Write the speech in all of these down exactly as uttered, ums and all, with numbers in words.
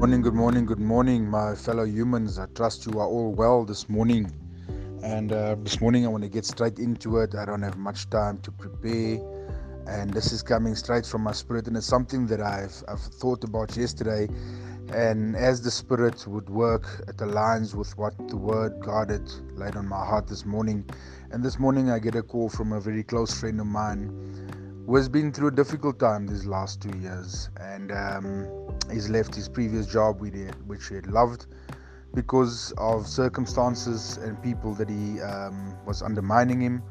Morning, good morning, good morning, my fellow humans. I trust you are all well this morning. And uh, this morning I want to get straight into it. I don't have much time to prepare. And this is coming straight from my spirit. And it's something that I've, I've thought about yesterday. And as the spirit would work, it aligns with what the word God had laid on my heart this morning. And this morning I get a call from a very close friend of mine who has been through a difficult time these last two years. And um... he's left his previous job which he had loved because of circumstances and people that he um, was undermining him,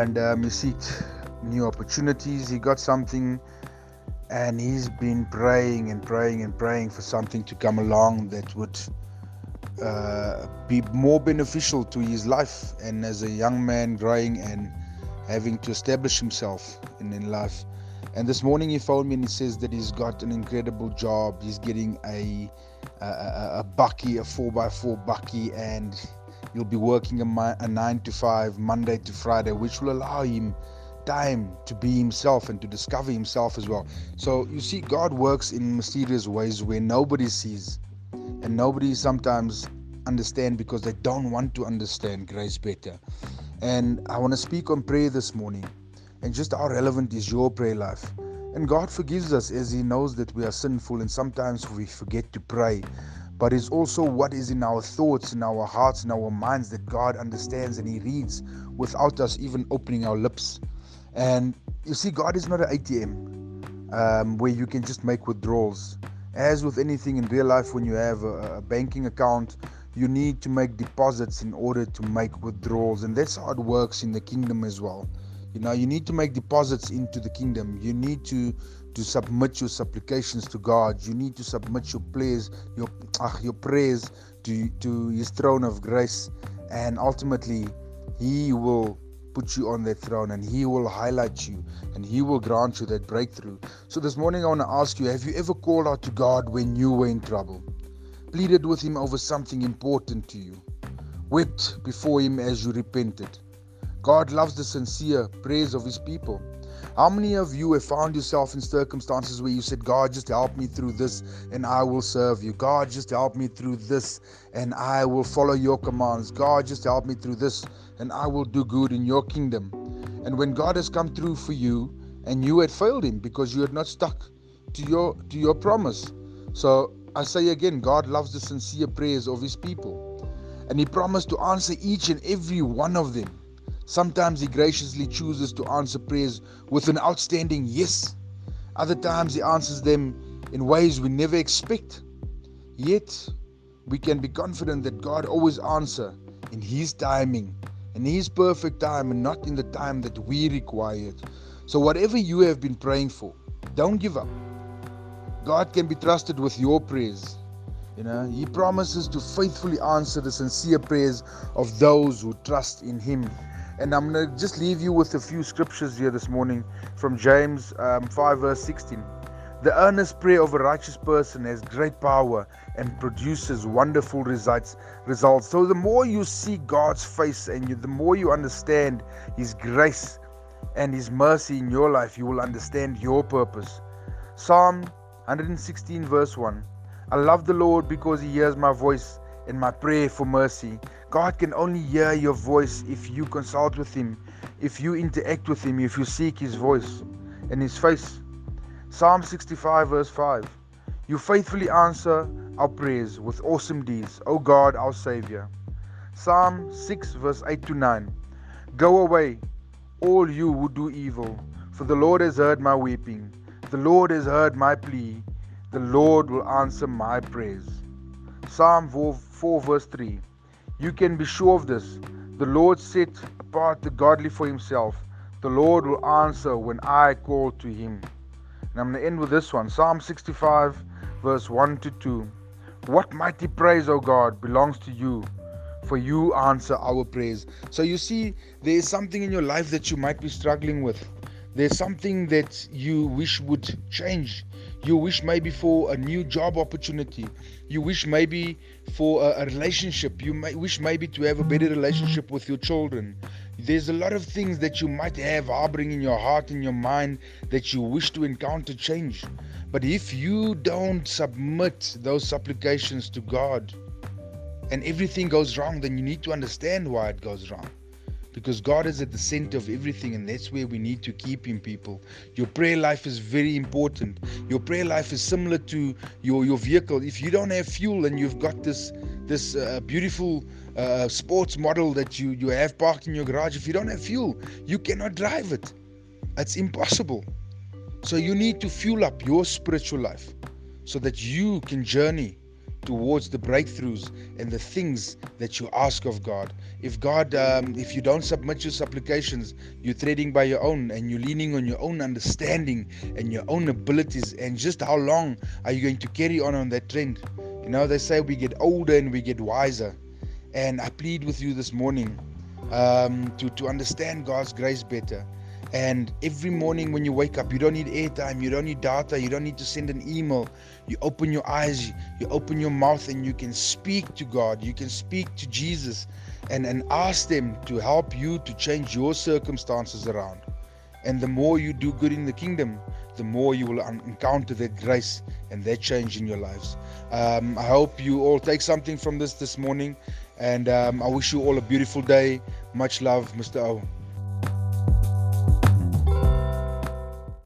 and um, he sought new opportunities. He got something, and he's been praying and praying and praying for something to come along that would uh, be more beneficial to his life, and as a young man growing and having to establish himself in, in life. And this morning he phoned me and he says that he's got an incredible job. He's getting a a, a, a bucky, a four by four bucky, and he'll be working a, a nine to five Monday to Friday, which will allow him time to be himself and to discover himself as well. So you see, God works in mysterious ways where nobody sees and nobody sometimes understand because they don't want to understand grace better. And I want to speak on prayer this morning. And just how relevant is your prayer life? And God forgives us as he knows that we are sinful, and sometimes we forget to pray. But it's also what is in our thoughts, in our hearts, in our minds that God understands and he reads without us even opening our lips. And you see, God is not an A T M um, where you can just make withdrawals. As with anything in real life, when you have a, a banking account, you need to make deposits in order to make withdrawals. And that's how it works in the kingdom as well. You know, you need to make deposits into the kingdom. You need to, to submit your supplications to God. You need to submit your prayers, your ah, your prayers to to His throne of grace, and ultimately, He will put you on that throne, and He will highlight you, and He will grant you that breakthrough. So this morning, I want to ask you: have you ever called out to God when you were in trouble, pleaded with Him over something important to you, wept before Him as you repented? God loves the sincere praise of his people. How many of you have found yourself in circumstances where you said, God, just help me through this and I will serve you. God, just help me through this and I will follow your commands. God, just help me through this and I will do good in your kingdom. And when God has come through for you and you had failed him because you had not stuck to your, to your promise. So I say again, God loves the sincere praise of his people. And he promised to answer each and every one of them. Sometimes he graciously chooses to answer prayers with an outstanding yes. Other times he answers them in ways we never expect. Yet, we can be confident that God always answers in his timing, in his perfect time, and not in the time that we require it. So whatever you have been praying for, don't give up. God can be trusted with your prayers. You know, he promises to faithfully answer the sincere prayers of those who trust in him. And I'm going to just leave you with a few scriptures here this morning from James um, five verse sixteen. The earnest prayer of a righteous person has great power and produces wonderful results. results. So the more you see God's face and you, the more you understand his grace and his mercy in your life, you will understand your purpose. Psalm one hundred sixteen verse one. I love the Lord because he hears my voice and my prayer for mercy. God can only hear your voice if you consult with him, if you interact with him, if you seek his voice and his face. Psalm sixty-five verse five. You faithfully answer our prayers with awesome deeds, O God, our Savior. Psalm six verse eight to nine. Go away, all you who do evil, for the Lord has heard my weeping. The Lord has heard my plea. The Lord will answer my prayers. Psalm four verse three. You can be sure of this. The Lord set apart the godly for himself. The Lord will answer when I call to him. And I'm going to end with this one. Psalm sixty-five, verse one to two. What mighty praise, O God, belongs to you, for you answer our praise. So you see, there is something in your life that you might be struggling with. There's something that you wish would change. You wish maybe for a new job opportunity. You wish maybe for a, a relationship. You may wish maybe to have a better relationship with your children. There's a lot of things that you might have harboring in your heart and your mind that you wish to encounter change. But if you don't submit those supplications to God and everything goes wrong, then you need to understand why it goes wrong. Because God is at the center of everything, and that's where we need to keep Him, people. Your prayer life is very important. Your prayer life is similar to your, your vehicle. If you don't have fuel and you've got this this uh, beautiful uh, sports model that you, you have parked in your garage, if you don't have fuel, you cannot drive it. It's impossible. So you need to fuel up your spiritual life so that you can journey towards the breakthroughs and the things that you ask of God. If God, um, if you don't submit your supplications, you're treading by your own and you're leaning on your own understanding and your own abilities. And just how long are you going to carry on on that trend? You know, they say we get older and we get wiser. And I plead with you this morning um, to, to understand God's grace better. And every morning when you wake up, you don't need airtime, you don't need data, you don't need to send an email. You open your eyes, you open your mouth, and you can speak to God. You can speak to Jesus and, and ask them to help you to change your circumstances around. And the more you do good in the kingdom, the more you will encounter that grace and that change in your lives. Um, I hope you all take something from this this morning. And um, I wish you all a beautiful day. Much love, Mister O.